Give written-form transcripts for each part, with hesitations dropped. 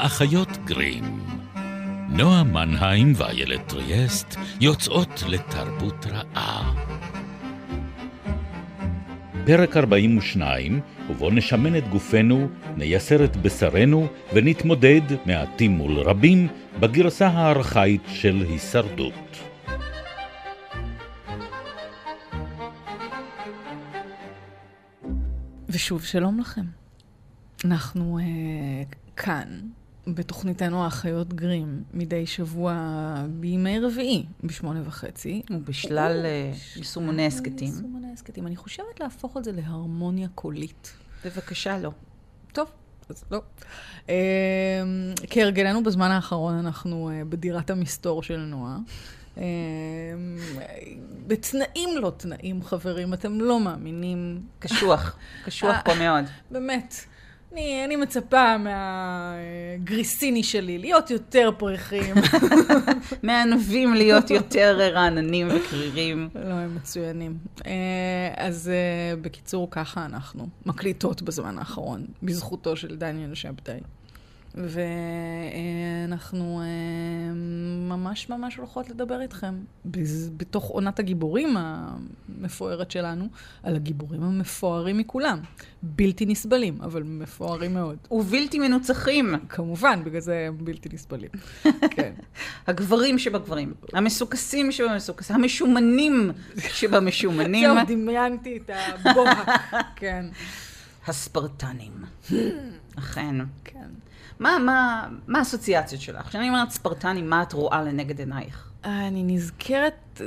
האחיות גרים. נועה מנהיים ואיילת טריאסט יוצאות לתרבות רעה. פרק 42, ובו נשמן את גופנו, נייסר את בשרנו ונתמודד מעטים מול רבים בגרסה הארכאית של הישרדות. ושוב שלום לכם. אנחנו כאן בתוכניתנו האחיות גרים מדי שבוע בימי רביעי ב8:30. ובשלל יישומוני הסקטים. יישומוני הסקטים. אני חושבת להפוך את זה להרמוניה קולית. בבקשה לא. טוב, אז לא. כהרגלנו בזמן האחרון אנחנו בדירת המסתור של נועה. בתנאים לא תנאים חברים, אתם לא מאמינים. קשוח פה מאוד. באמת. אני מצפה מהגריסיני שלי להיות יותר פריחים. מהענבים להיות יותר רעננים וקרירים. לא, הם מצוינים. אז בקיצור, ככה אנחנו מקליטות בזמן האחרון, בזכותו של דניאל שבתאי. ואנחנו ממש ממש הולכות לדבר איתכם בתוך עונת הגיבורים המפוארת שלנו, על הגיבורים המפוארים מכולם. בלתי נסבלים, אבל מפוארים מאוד. ובלתי מנוצחים. כמובן, בגלל זה הם בלתי נסבלים. כן. הגברים שבגברים. המסוכסים שבמסוכסים. המשומנים שבמשומנים. זהו, דמיינתי את הבוהק. כן. הספרטנים. אכן. כן. מה האסוציאציות שלך? כשאני אומרת ספרטנים, מה את רואה לנגד עינייך? אני נזכרת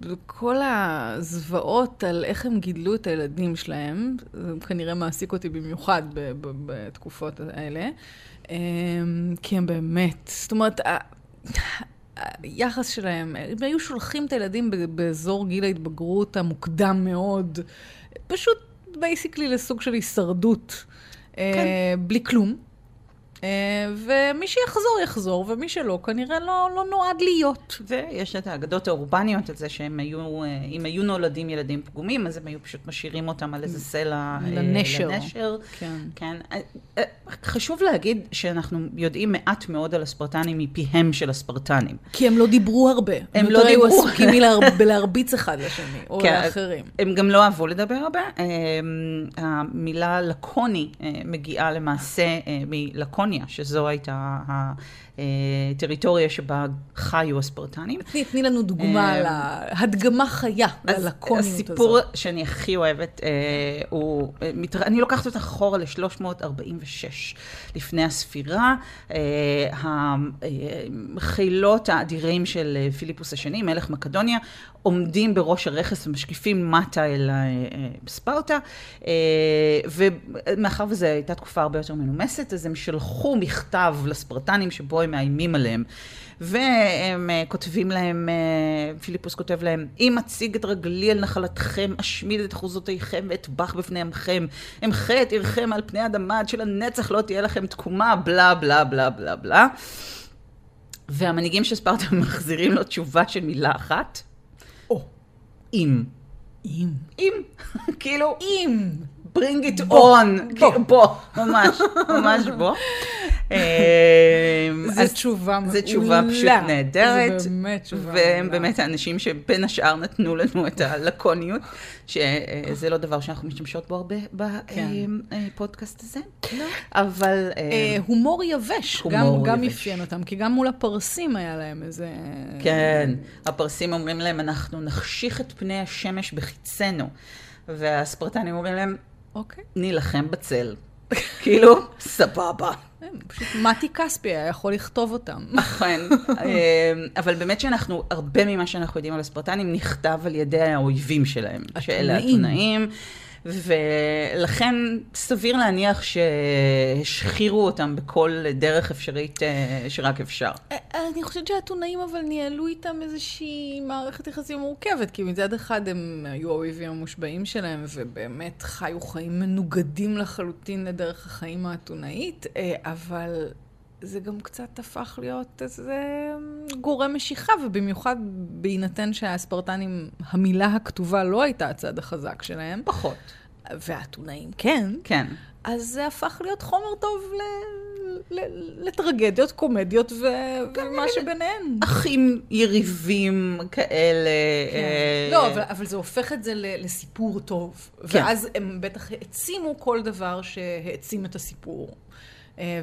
בכל הזוועות על איך הם גידלו את הילדים שלהם. זה כנראה מעסיק אותי במיוחד בתקופות האלה. כי הם באמת, זאת אומרת, היחס שלהם, הם היו שולחים את הילדים באזור גיל ההתבגרות המוקדם מאוד. פשוט בייסיקלי לסוג של הישרדות. בלי כלום. ומי שיחזור יחזור, ומי שלא כנראה לא נועד להיות. ויש את האגדות האורבניות על זה שהם היו, אם היו נולדים ילדים פגומים, אז הם היו פשוט משאירים אותם על איזה סלע לנשר. כן. חשוב להגיד שאנחנו יודעים מעט מאוד על הספרטנים מפיהם של הספרטנים. כי הם לא דיברו הרבה. הם לא היו עסוקים להרביץ אחד לשני או לאחרים. הם גם לא אהבו לדבר הרבה. המילה לקוני מגיעה למעשה מלקוני. שזו הייתה הטריטוריה שבה חיו הספרטנים. תני לנו דוגמה על הדגמה חיה ללקוניות הזאת. הסיפור שאני הכי אוהבת, אני לוקחת אותך אחורה ל-346 לפני הספירה. החילות האדירים של פיליפוס השני, מלך מקדוניה, עומדים בראש הרכס ומשקיפים מטה אל ספרטה, ומאחר וזו הייתה תקופה הרבה יותר מנומסת, אז הם שלחו מכתב לספרטנים שבו הם מאיימים עליהם, והם כותבים להם, פיליפוס כותב להם, אם אציג את רגלי על נחלתכם, אשמיד את חוזותיכם ואטבח בפני עמכם, אמחה את עירכם על פני אדמה, עד שלנצח לא תהיה לכם תקומה, בלה בלה בלה בלה בלה. והמנהיגים של ספרטה מחזירים לו תשובה של מילה אחת, אם. כאילו, אם. bring it on. בוא. ממש בוא. זו תשובה מעולה. זו תשובה פשוט נהדרת. זו באמת תשובה מעולה. והם באמת האנשים שבין השאר נתנו לנו את הלקוניות, שזה לא דבר שאנחנו משתמשות בו הרבה בפודקאסט הזה. אבל הומור יבש. גם יפיין אותם, כי גם מול הפרסים היה להם איזה... כן. הפרסים אומרים להם, אנחנו נחשיך את פני השמש בחיצנו. והספרטנים אומרים להם, נילחם בצל. כאילו, סבבה. פשוט מתי כספי היה יכול לכתוב אותם. אכן. אבל באמת שאנחנו, הרבה ממה שאנחנו יודעים על הספרטנים, נכתב על ידי האויבים שלהם. שאלה התונאים. ולכן סביר להניח שהשחירו אותם בכל דרך אפשרית שרק אפשר. אני חושבת שהאתונאים אבל ניהלו איתם איזושהי מערכת יחסים מורכבת, כי מצד אחד הם היו האויבים המושבעים שלהם, ובאמת חיו חיים מנוגדים לחלוטין לדרך החיים האתונאית, אבל זה גם קצת הפך להיות איזה גורם משיכה, ובמיוחד בהינתן שהספרטנים, המילה הכתובה לא הייתה הצד החזק שלהם. פחות. והאתונאים כן. כן. אז זה הפך להיות חומר טוב לטרגדיות, קומדיות ומה שביניהן. אחים יריבים כאלה. לא, אבל זה הופך את זה לסיפור טוב. ואז הם בטח העצימו כל דבר שהעצים את הסיפור.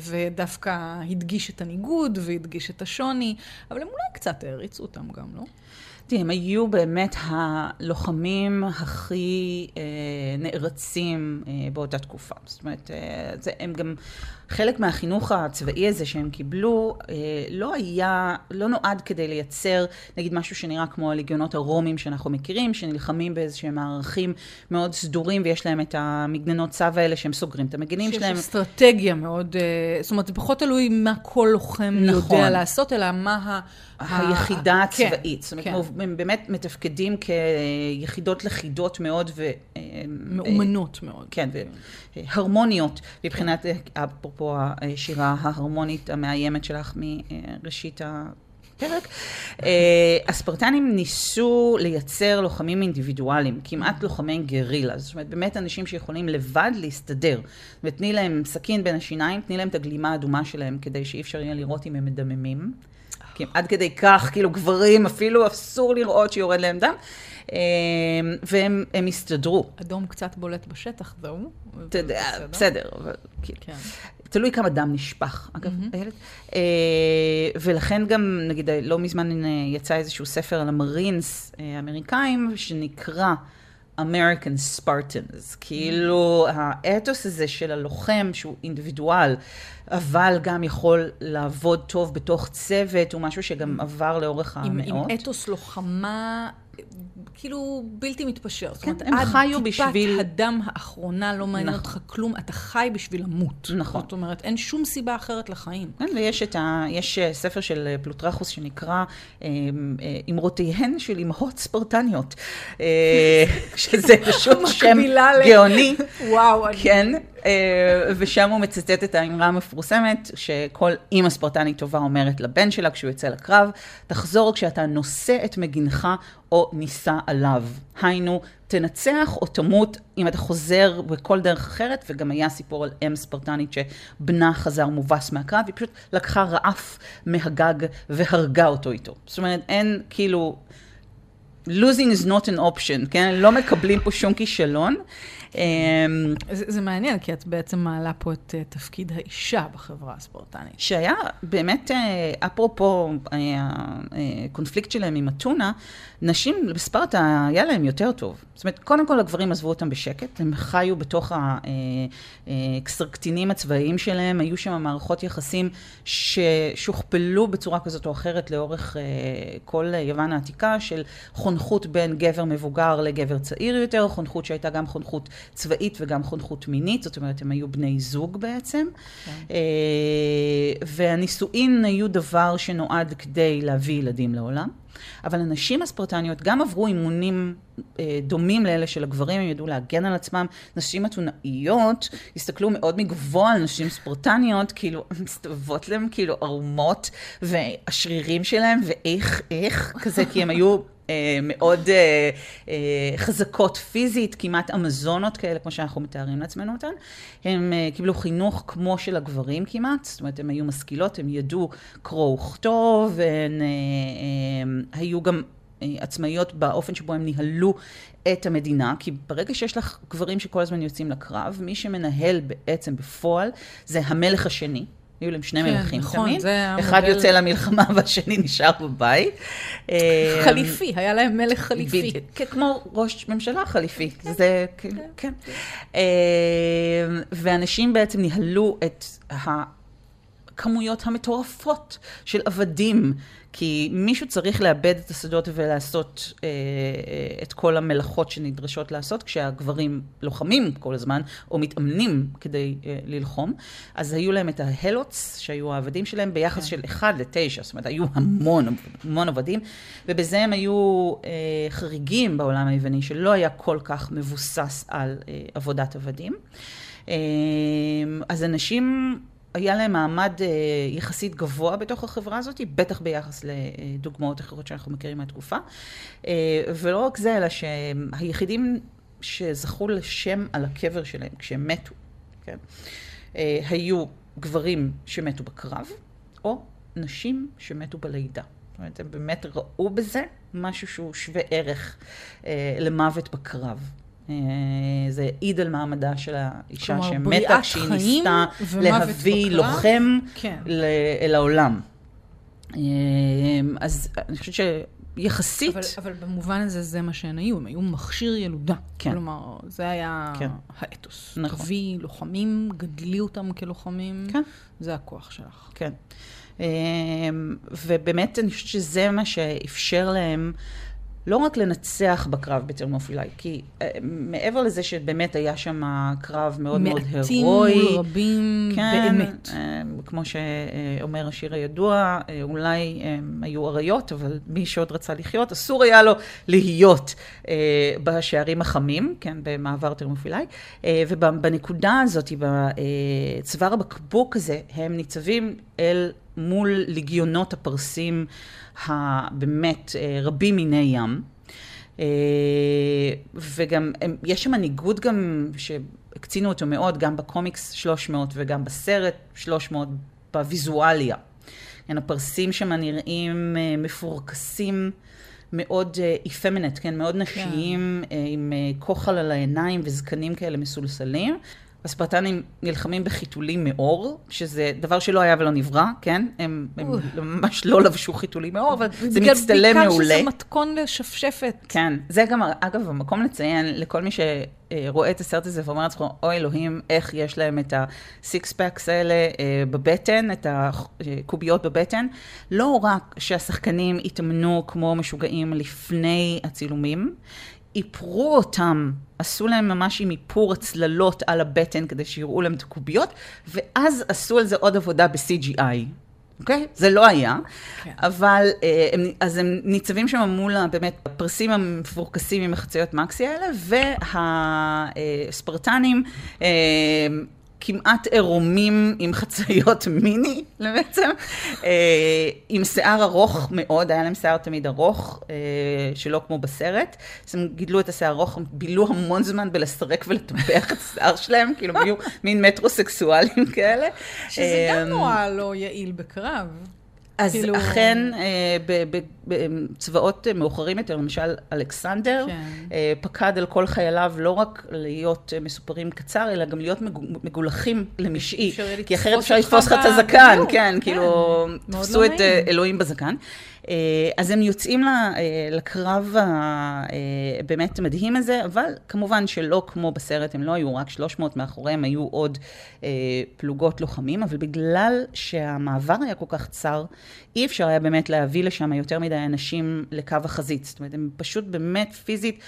ודווקא הדגיש את הניגוד והדגיש את השוני. אבל הם אולי קצת העריצו אותם גם, לא? תראה, הם היו באמת הלוחמים הכי נערצים באותה תקופה. זאת אומרת, הם גם חלק מהחינוך הצבאי הזה שהם קיבלו, לא נועד כדי לייצר, נגיד, משהו שנראה כמו הלגיונות הרומים שאנחנו מכירים, שנלחמים באיזשהם מערכים מאוד סדורים, ויש להם את המגננות צבא האלה שהם סוגרים את המגנים שלהם. שיש אסטרטגיה מאוד, זאת אומרת, פחות תלוי מה כל לוחם יודע לעשות, אלא מה היחידה הצבאית. זאת אומרת, הם באמת מתפקדים כיחידות לחידות מאוד מאומנות מאוד. כן, והרמוניות, מבחינת אפרופו השירה ההרמונית המאיימת שלך מראשית הפרק. הספרטנים ניסו לייצר לוחמים אינדיבידואלים, כמעט לוחמי גרילה. זאת אומרת, באמת אנשים שיכולים לבד להסתדר. ותני להם סכין בין השיניים, תני להם את הגלימה האדומה שלהם, כדי שאי אפשר יהיה לראות אם הם מדממים. עד כדי כך, כאילו גברים, אפילו אסור לראות שיורד להם דם. והם הסתדרו. אדום קצת בולט בשטח, זהו. אתה יודע, בסדר. תלוי כמה דם נשפך, אגב, הילד. ולכן גם, נגיד, לא מזמן יצא איזשהו ספר על המרינס האמריקאים, שנקרא American Spartans, כאילו האתוס הזה של הלוחם שהוא אינדיבידואל, אבל גם יכול לעבוד טוב בתוך צוות, הוא משהו שגם עבר לאורך המאות. עם אתוס לוחמה, כאילו בלתי מתפשר. כן, זאת אומרת, עד טיפת הדם האחרונה לא מעניין אותך כלום, אתה חי בשביל למות. נכון. זאת אומרת, אין שום סיבה אחרת לחיים. כן, ויש ספר של פלוטרחוס שנקרא אמרותיהן של אמהות ספרטניות, שזה פשוט שם גאוני. וואו. כן. ושם הוא מצטט את האמרה המפורסמת, שכל אמא ספרטנית טובה אומרת לבן שלה כשהוא יצא לקרב, תחזור כשאתה נושא את מגינך או ניסה עליו. היינו, תנצח או תמות אם אתה חוזר בכל דרך אחרת, וגם היה סיפור על אם ספרטנית שבנה חזר מובס מהקרב, היא פשוט לקחה רעף מהגג והרגה אותו איתו. זאת אומרת, אין כאילו, losing is not an option, כן? לא מקבלים פה שום כישלון. זה מעניין, כי את בעצם מעלה פה את תפקיד האישה בחברה הספרטנית. שהיה באמת, אפרופו הקונפליקט שלהם עם אתונה, נשים בספרטה היה להם יותר טוב. זאת אומרת, קודם כל הגברים עזבו אותם בשקט, הם חיו בתוך הקסרקטינים הצבאיים שלהם, היו שם מערכות יחסים ששוכפלו בצורה כזאת או אחרת לאורך כל יוון העתיקה, של חונכות בין גבר מבוגר לגבר צעיר יותר, חונכות שהייתה גם חונכות צבאית וגם חונכות מינית, זאת אומרת, הם היו בני זוג בעצם. והנישואין היו דבר שנועד כדי להביא ילדים לעולם. אבל הנשים הספרטניות גם עברו אימונים דומים לאלה של הגברים, הם ידעו להגן על עצמם. נשים אתונאיות הסתכלו מאוד מגבוה על נשים ספרטניות, כאילו מסתובבות להם כאילו ערומות והשרירים שלהם ואיך כזה, כי הם היו מאוד חזקות פיזית, כמעט אמזונות כאלה, כמו שאנחנו מתארים לעצמנו אותן. הם קיבלו חינוך כמו של הגברים כמעט, זאת אומרת, הם היו משכילות, הם ידעו קרוא וכתוב, והן היו גם עצמאיות באופן שבו הם ניהלו את המדינה, כי ברגע שיש לך גברים שכל הזמן יוצאים לקרב, מי שמנהל בעצם בפועל זה המלך השני. היו להם שני מלכים תמיד, אחד יוצא למלחמה והשני נשאר בבית. חליפי, היה להם מלך חליפי. כמו ראש ממשלה חליפי, זה כן. ואנשים בעצם ניהלו את הכמויות המטורפות של עבדים, כי מישהו צריך לאבד את השדות ולעשות את כל המלאכות שנדרשות לעשות, כשהגברים לוחמים כל הזמן, או מתאמנים כדי ללחום. אז היו להם את ההלוץ, שהיו העבדים שלהם, ביחס של 1-9, זאת אומרת, היו המון עבדים, ובזה הם היו חריגים בעולם היווני, שלא היה כל כך מבוסס על עבודת עבדים. אז אנשים היה להם מעמד יחסית גבוה בתוך החברה הזאת, בטח ביחס לדוגמאות אחרות שאנחנו מכירים מהתקופה. ולא רק זה, אלא שהיחידים שזכו לשם על הקבר שלהם, כשהם מתו, כן? היו גברים שמתו בקרב, או נשים שמתו בלידה. זאת אומרת, הם באמת ראו בזה משהו שהוא שווה ערך למוות בקרב. זה העיד על מעמדה של האישה שמתה כשהיא ניסתה להביא לוחם אל העולם. אז אני חושבת שיחסית... אבל במובן הזה זה מה שהן היו, הם היו מכשיר ילודה. כלומר, זה היה האתוס. תביא לוחמים, גדלי אותם כלוחמים, זה הכוח שלך. כן. ובאמת אני חושבת שזה מה שאפשר להם לא רק לנצח בקרב בתרמופילאי, כי מעבר לזה שבאמת היה שם קרב מאוד מאוד הרואי. מעטים רבים כן, באמת. כמו שאומר השיר הידוע, אולי היו עריות, אבל מי שעוד רצה לחיות, אסור היה לו להיות בשערים החמים, כן, במעבר תרמופילאי. ובנקודה הזאת, בצוואר הבקבוק הזה, הם ניצבים אל מול לגיונות הפרסים הבאמת רבים מיני ים. וגם יש שם ניגוד גם שהקצינו אותו מאוד, גם בקומיקס 300 וגם בסרט 300 בוויזואליה. הפרסים שם נראים מפורקסים, מאוד effeminate, כן, מאוד נשיים, עם כוחל על העיניים וזקנים כאלה מסולסלים. הספרטנים נלחמים בחיתולים מאור, שזה דבר שלא היה ולא נברא, כן? הם ממש לא לבשו חיתולים מאור, אבל זה מצטלם מעולה. בעיקר שזה מתכון לשפשפת. כן, זה גם, אגב, המקום לציין לכל מי שרואה את הסרט הזה ואומר לעצמו, אוי אלוהים, איך יש להם את הסיקס פאקס האלה בבטן, את הקוביות בבטן. לא רק שהשחקנים התאמנו כמו משוגעים לפני הצילומים, איפרו אותם, עשו להם ממש עם איפור הצללות על הבטן כדי שיראו להם את הקוביות, ואז עשו על זה עוד עבודה ב-CGI. אוקיי? זה לא היה, אבל אז הם ניצבים שם מול באמת הפרסים המפורקסים עם החציות מקסי האלה, והספרטנים כמעט עירומים עם חציות מיני, בעצם, עם שיער ארוך מאוד, היה להם שיער תמיד ארוך, שלא כמו בסרט, אז הם גידלו את השיער ארוך, בילו המון זמן בלסרק ולטפח את השיער שלהם, כאילו היו מין מטרוסקסואלים כאלה. שזה גם נורא לא יעיל בקרב. אז אכן, בצבאות מאוחרים יותר, למשל אלכסנדר, פקד על כל חייליו לא רק להיות מסופרים קצר, אלא גם להיות מגולחים למשעי, כי אחרת אפשר לתפוס לך את הזקן, כן, כאילו, תפסו את אלוהים בזקן. אז הם יוצאים לקרב הבאמת מדהים הזה, אבל כמובן שלא כמו בסרט, הם לא היו רק 300 מאחוריהם, היו עוד פלוגות לוחמים, אבל בגלל שהמעבר היה כל כך צר, אי אפשר היה באמת להביא לשם יותר מדי אנשים לקו החזית. זאת אומרת, הם פשוט באמת פיזית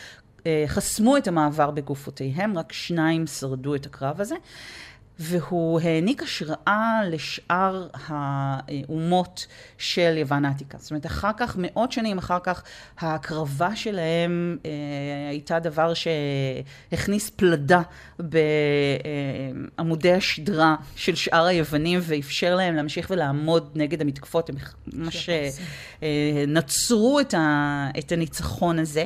חסמו את המעבר בגופותיהם, רק שניים שרדו את הקרב הזה, והוא העניק השראה לשאר האומות של יוון העתיקה. זאת אומרת, אחר כך, מאות שנים אחר כך, ההקרבה שלהם הייתה דבר שהכניס פלדה בעמודי השדרה של שאר היוונים, ואפשר להם להמשיך ולעמוד נגד המתקפות. הם ממש נצרו את הניצחון הזה.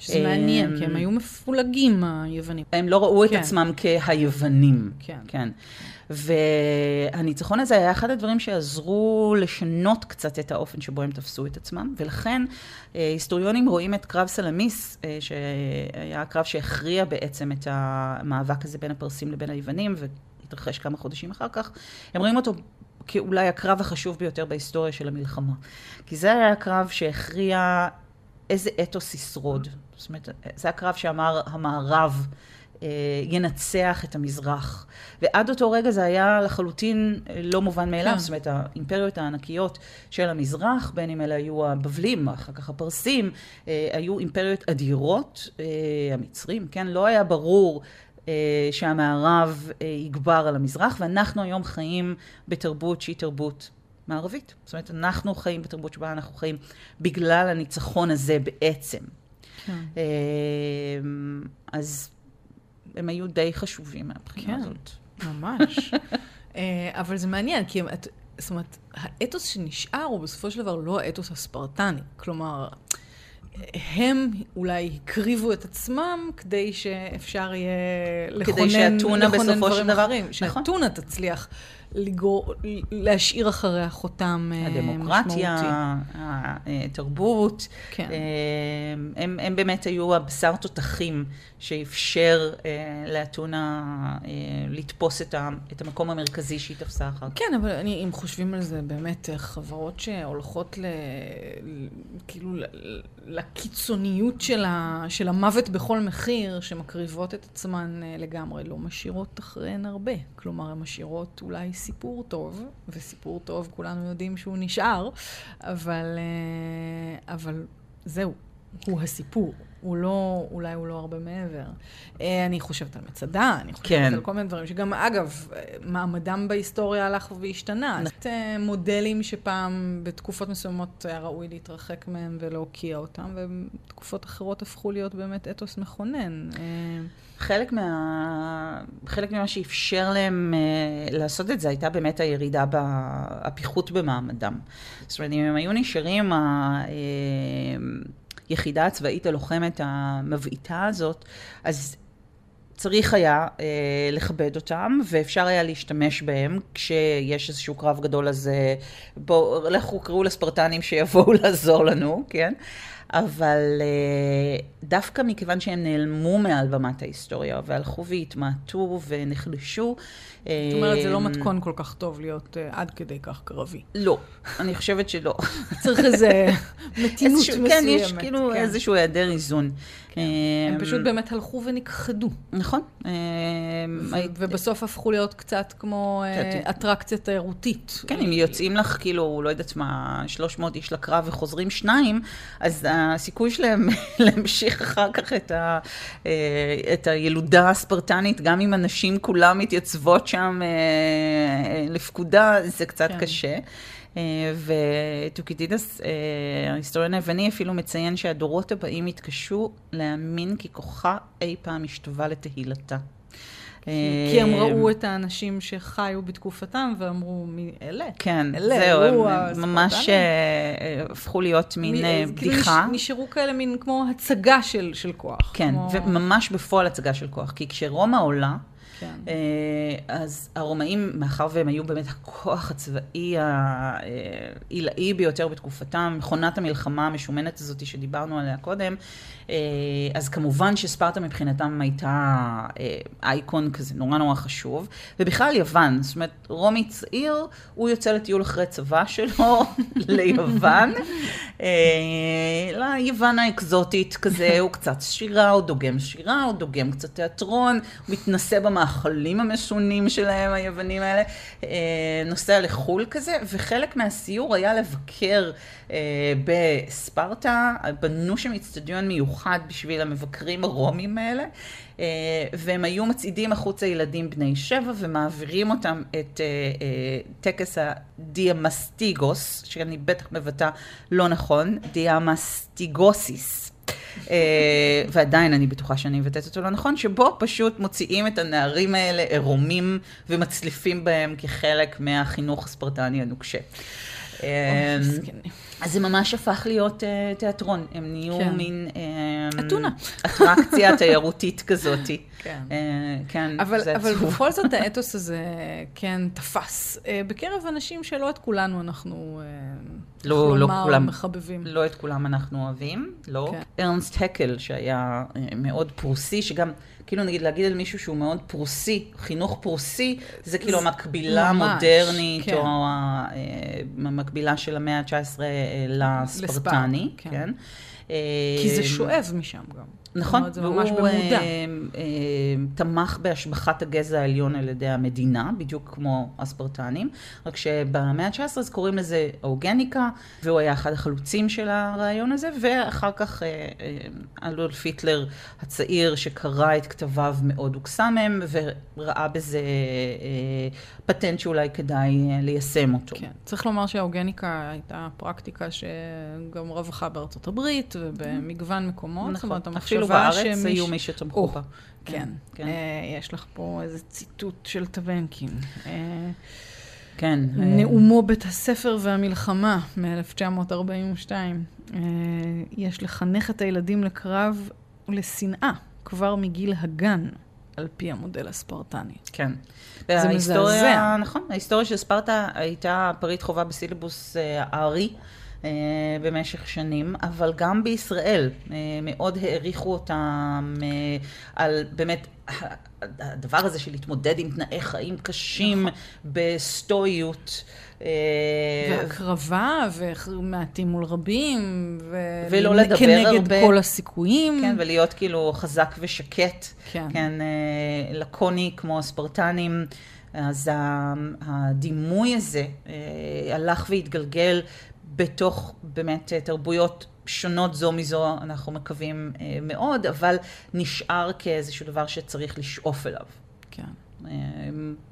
שזה מעניין, כי הם היו מפולגים, היוונים. הם לא ראו את עצמם כהיוונים. כן. והניצחון הזה היה אחד הדברים שעזרו לשנות קצת את האופן שבו הם תפסו את עצמם, ולכן היסטוריונים רואים את קרב סלמיס, שהיה הקרב שהכריע בעצם את המאבק הזה בין הפרסים לבין היוונים, והתרחש כמה חודשים אחר כך. הם רואים אותו כאולי הקרב החשוב ביותר בהיסטוריה של המלחמה. כי זה היה הקרב שהכריע איזה אתוס ישרוד. זאת אומרת, זה הקרב שאמר המערב ינצח את המזרח. ועד אותו רגע זה היה לחלוטין לא מובן מאליו. זאת אומרת, האימפריות הענקיות של המזרח, בין אם אלה היו הבבלים, אחר כך הפרסים, היו אימפריות אדירות, המצרים, כן? לא היה ברור שהמערב יגבר על המזרח, ואנחנו היום חיים בתרבות שהיא תרבות מערבית. זאת אומרת, אנחנו חיים בתרבות שבה אנחנו חיים בגלל הניצחון הזה בעצם. אז הם היו די חשובים מהבחינה הזאת. כן, ממש. אבל זה מעניין, כי זאת אומרת, האתוס שנשאר הוא בסופו של דבר לא האתוס הספרטני. כלומר, הם אולי הקריבו את עצמם כדי שאפשר יהיה לכונן... כדי שהטונה בסופו של דברים. שהטונה תצליח להשאיר אחריה חותם משמעותי. הדמוקרטיה, התרבות, הם באמת היו הבשר תותחים שאפשר לאתונה לתפוס את המקום המרכזי שהיא תפסה אחר. כן, אבל אם חושבים על זה באמת חברות שהולכות כאילו לקיצוניות של המוות בכל מחיר, שמקריבות את עצמן לגמרי, לא משאירות אחריהן הרבה. כלומר, הן משאירות אולי סיפור טוב, וסיפור טוב כולנו יודעים שהוא נשאר, אבל זהו, הוא הסיפור. אולי הוא לא הרבה מעבר. אני חושבת על מצדה, אני חושבת על כל מיני דברים, שגם אגב, מעמדם בהיסטוריה הלך והשתנה. מודלים שפעם בתקופות מסוימות היה ראוי להתרחק מהם ולהוקיע אותם, ותקופות אחרות הפכו להיות באמת אתוס מכונן. חלק ממה שאפשר להם לעשות את זה, הייתה באמת הירידה בהפיכות במעמדם. זאת אומרת, אם הם היו נשארים, יחידה הצבאית הלוחמת המבעיטה הזאת, אז צריך היה לכבד אותם, ואפשר היה להשתמש בהם, כשיש איזשהו קרב גדול, אז לכו קראו לספרטנים שיבואו לעזור לנו, כן? אבל דווקא מכיוון שהם נעלמו מעל במת ההיסטוריה, והלכו והתמעטו ונחלשו. זאת אומרת, זה לא מתכון כל כך טוב להיות עד כדי כך קרבי. לא, אני חושבת שלא. צריך איזה מתינות מסוימת. כן, יש כאילו איזשהו היעדר איזון. הם פשוט באמת הלכו ונכחדו. נכון. ובסוף הפכו להיות קצת כמו אטרקציה תיירותית. כן, אם יוצאים לך כאילו, לא יודעת מה, 300 איש לקרב וחוזרים 2, אז הסיכוי שלהם להמשיך אחר כך את הילודה הספרטנית, גם אם הנשים כולם מתייצבות שם לפקודה, זה קצת קשה. וטוקידידס, ההיסטוריון היווני, אפילו מציין שהדורות הבאים התקשו להאמין כי כוחה אי פעם השתווה לתהילתה. כי הם ראו את האנשים שחיו בתקופתם ואמרו, אלה. כן, זהו, הם ממש הפכו להיות מין בדיחה. נשארו כאלה מין כמו הצגה של כוח. כן, וממש בפועל הצגה של כוח, כי כשרומא עולה, אז הרומאים, מאחר והם היו באמת הכוח הצבאי העילאי ביותר בתקופתם, מכונת המלחמה המשומנת הזאת שדיברנו עליה קודם, אז כמובן שספרטה מבחינתם הייתה אייקון כזה נורא נורא חשוב, ובכלל יוון, זאת אומרת רומי צעיר, הוא יוצא לטיול אחרי צבא שלו ליוון, ליוון האקזוטית כזה, הוא קצת שירה, הוא דוגם שירה, הוא דוגם קצת תיאטרון, הוא מתנסה במאכלים המשונים שלהם, היוונים האלה, נוסע לחול כזה, וחלק מהסיור היה לבקר בספרטה, בנו שם אצטדיון מיוחד בשביל המבקרים הרומים האלה, והם היו מצעידים החוצה ילדים בני 7 ומעבירים אותם את טקס הדיאמסטיגוס, שאני בטח מבטא לא נכון, דיאמסטיגוסיס. ועדיין אני בטוחה שאני מבטאת אותו לא נכון, שבו פשוט מוציאים את הנערים האלה עירומים ומצליפים בהם כחלק מהחינוך הספרטני הנוקשה. אז זה ממש הפך להיות תיאטרון, הם נהיו מין אטרקציה תיירותית כזאת. אבל בכל זאת האתוס הזה כן תפס בקרב אנשים שלא את כולנו אנחנו מחבבים. לא את כולם אנחנו אוהבים, לא. ארנסט הקל שהיה מאוד פרוסי, שגם כאילו נגיד להגיד על מישהו שהוא מאוד פרוסי, חינוך פרוסי, זה כאילו המקבילה מודרנית או המקבילה של המאה ה-19 לספרטני, כן. כי זה שואב משם גם. נכון, והוא תמך בהשבחת הגזע העליון על ידי המדינה, בדיוק כמו הספרטנים, רק שבמאה ה-19 אז קוראים לזה אוגניקה, והוא היה אחד החלוצים של הרעיון הזה, ואחר כך אלוף היטלר הצעיר שקרא את כתביו מאוד הוקסם מהם, וראה בזה פטנט שאולי כדאי ליישם אותו. כן, צריך לומר שהאוגניקה הייתה פרקטיקה שגם רווחה בארצות הברית, ובמגוון מקומות, זאת אומרת, אפילו בארץ היו מי שתמכו בה. כן, יש לך פה איזה ציטוט של תבנקים. כן. נאומו בית הספר והמלחמה מ-1942. יש לחנך את הילדים לקרב ולשנאה כבר מגיל הגן, על פי המודל הספרטני. כן. זה מזעזע. נכון, ההיסטוריה של ספרטה הייתה פריט חובה בסילבוס הארי במשך שנים, אבל גם בישראל מאוד העריכו אותם על באמת הדבר הזה של להתמודד עם תנאי חיים קשים בסטואיות. והקרבה, ומעטים מול רבים, ולא לדבר הרבה. כנגד כל הסיכויים. כן, ולהיות כאילו חזק ושקט. כן. לקוני כמו הספרטנים. אז הדימוי הזה הלך והתגלגל בתוך באמת תרבויות שונות זו מזו, אנחנו מקווים מאוד, אבל נשאר כאיזשהו דבר שצריך לשאוף אליו. כן.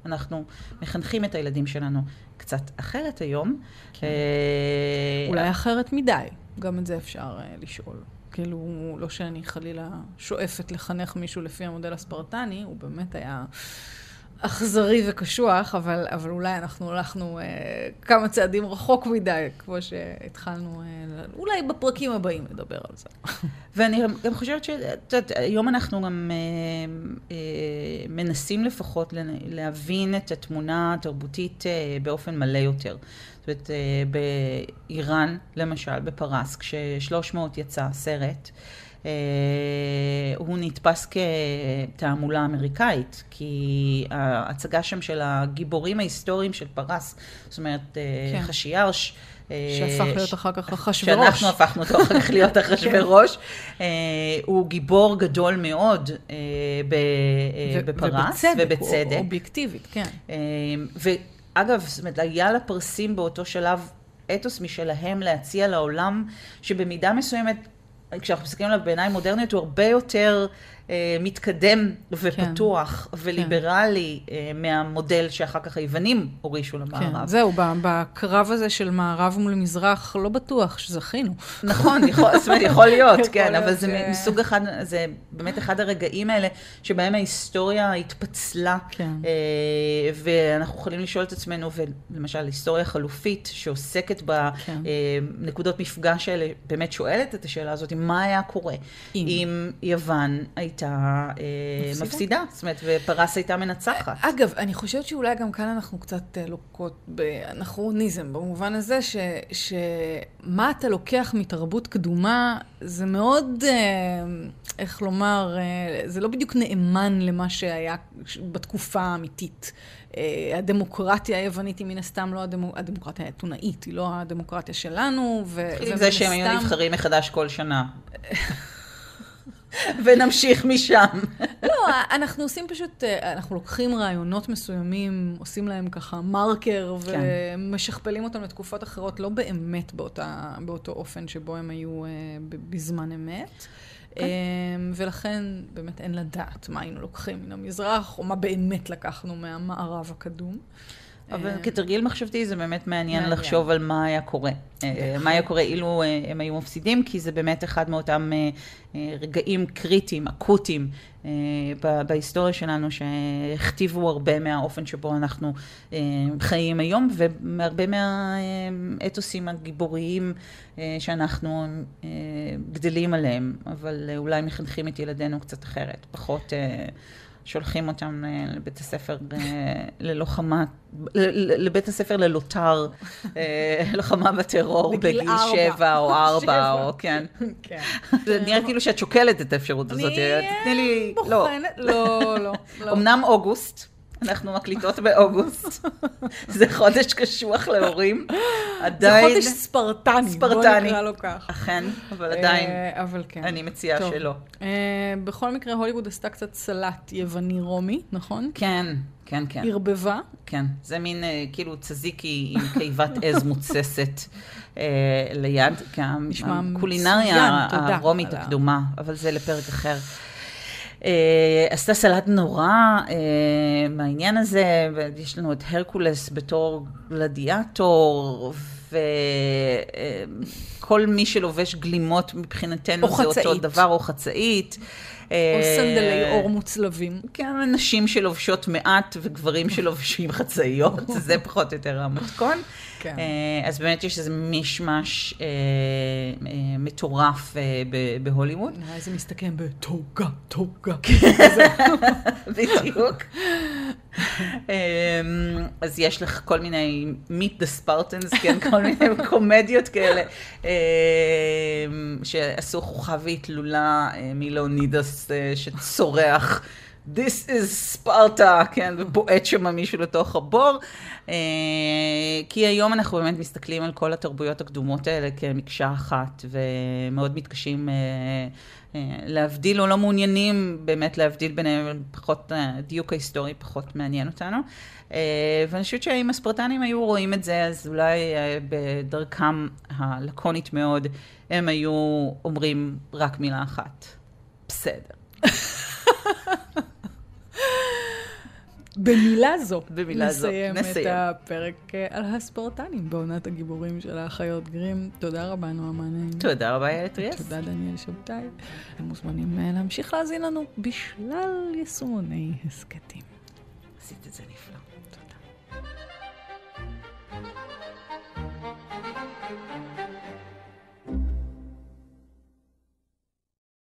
אנחנו מחנכים את הילדים שלנו קצת אחרת היום. כן. אולי אחרת מדי, גם את זה אפשר לשאול. כאילו, לא שאני חלילה שואפת לחנך מישהו לפי המודל הספרטני, הוא באמת היה אכזרי וקשוח, אבל אולי אנחנו הלכנו כמה צעדים רחוק מדי, כמו שהתחלנו, אולי בפרקים הבאים לדבר על זה. ואני גם חושבת שהיום אנחנו גם מנסים לפחות להבין את התמונה התרבותית באופן מלא יותר. זאת אומרת, באיראן, למשל, בפרס, כש-300 יצא סרט, הוא נתפס כתעמולה אמריקאית, כי ההצגה שם של הגיבורים ההיסטוריים של פרס, זאת אומרת, חשיארש, שהפך להיות אחר כך החשברוש. שאנחנו הפכנו אותו אחר כך להיות החשברוש. הוא גיבור גדול מאוד בפרס, ובצדק. אובייקטיבית, כן. ואגב, זאת אומרת, היה לפרסים באותו שלב אתוס משלהם להציע לעולם, שבמידה מסוימת, כשאנחנו מסתכלים עליו בעיניים מודרניות, הוא הרבה יותר מתקדם ופתוח וליברלי מהמודל שאחר כך היוונים הורישו למערב. זהו, בקרב הזה של מערב מול מזרח, לא בטוח שזכינו. נכון, יכול להיות, כן, אבל זה מסוג אחד, זה באמת אחד הרגעים האלה שבהם ההיסטוריה התפצלה, ואנחנו יכולים לשאול את עצמנו, ולמשל, היסטוריה חלופית שעוסקת בנקודות מפגש האלה, באמת שואלת את השאלה הזאת, מה היה קורה אם יוון הייתה מפסידה, זאת אומרת, ופרס הייתה מנצחת. אגב, אני חושבת שאולי גם כאן אנחנו קצת לוקות באנכרוניזם, במובן הזה שמה אתה לוקח מתרבות קדומה, זה מאוד, איך לומר, זה לא בדיוק נאמן למה שהיה בתקופה האמיתית. הדמוקרטיה היוונית היא מן הסתם לא הדמוקרטיה האתונאית, היא לא הדמוקרטיה שלנו. התחיל זה שהם היו נבחרים מחדש כל שנה. ונמשיך משם. לא, אנחנו עושים פשוט, אנחנו לוקחים רעיונות מסוימים, עושים להם ככה מרקר, ומשכפלים אותם לתקופות אחרות, לא באמת באותו אופן שבו הם היו בזמן אמת. ולכן באמת אין לדעת מה היינו לוקחים מן המזרח, או מה באמת לקחנו מהמערב הקדום. אבל כתרגיל מחשבתי זה באמת מעניין לחשוב על מה היה קורה. מה היה קורה אילו הם היו מפסידים, כי זה באמת אחד מאותם רגעים קריטיים, אקוטיים, בהיסטוריה שלנו, שהכתיבו הרבה מהאופן שבו אנחנו חיים היום, והרבה מהאתוסים הגיבוריים שאנחנו גדלים עליהם, אבל אולי מחנכים את ילדינו קצת אחרת, פחות שולחים אותם לבית הספר ללוחמה, לבית הספר ללוטר, לוחמה בטרור בגיל 7 או 4 או כן. זה נראה כאילו שאת שוקלת את האפשרות הזאת. אני בוחנת, לא. אמנם אוגוסט, אנחנו מקליטות באוגוסט. זה חודש קשוח להורים. זה חודש ספרטני, בוא נקרא לו כך. אכן, אבל עדיין אני מציעה שלא. בכל מקרה, הוליווד עשתה קצת סלט יווני-רומי, נכון? כן, כן, כן. ערבבה? כן, זה מין כאילו צזיקי עם קיבת עז מוצסת ליד. נשמע מצוין, תודה. הקולינריה הרומית הקדומה, אבל זה לפרק אחר. עשתה סלט נורא מהעניין הזה, ויש לנו את הרקולס בתור גלדיאטור, וכל מי שלובש גלימות מבחינתנו זה אותו דבר, או חצאית. או סנדלי אור מוצלבים. כן, נשים שלובשות מעט וגברים שלובשים חצאיות, זה פחות או יותר המתכון. אז באמת יש איזה משמש מטורף בהוליווד. נראה איזה מסתכם בתוגה, תוגה. בדיוק. אז יש לך כל מיני Meet the Spartans, כל מיני קומדיות כאלה שעשו כוכבית לולה מילאונידס שצורח This is Sparta, כן, ובועט שמה מישהו לתוך הבור, כי היום אנחנו באמת מסתכלים על כל התרבויות הקדומות האלה כמקשה אחת, ומאוד מתקשים להבדיל, או לא מעוניינים באמת להבדיל ביניהם, פחות, הדיוק ההיסטורי פחות מעניין אותנו, ואני חושבת שאם הספרטנים היו רואים את זה, אז אולי בדרכם הלקונית מאוד, הם היו אומרים רק מילה אחת, בסדר. במילה זו נסיים את הפרק על הספרטנים בעונת הגיבורים של האחיות גרים. תודה רבה נועה מנהיים. תודה רבה איילת ריאס. תודה דניאל שבתאי. הם מוזמנים להמשיך להזין לנו בשלל יישומוני הסקטים. עשית את זה נפלא. תודה.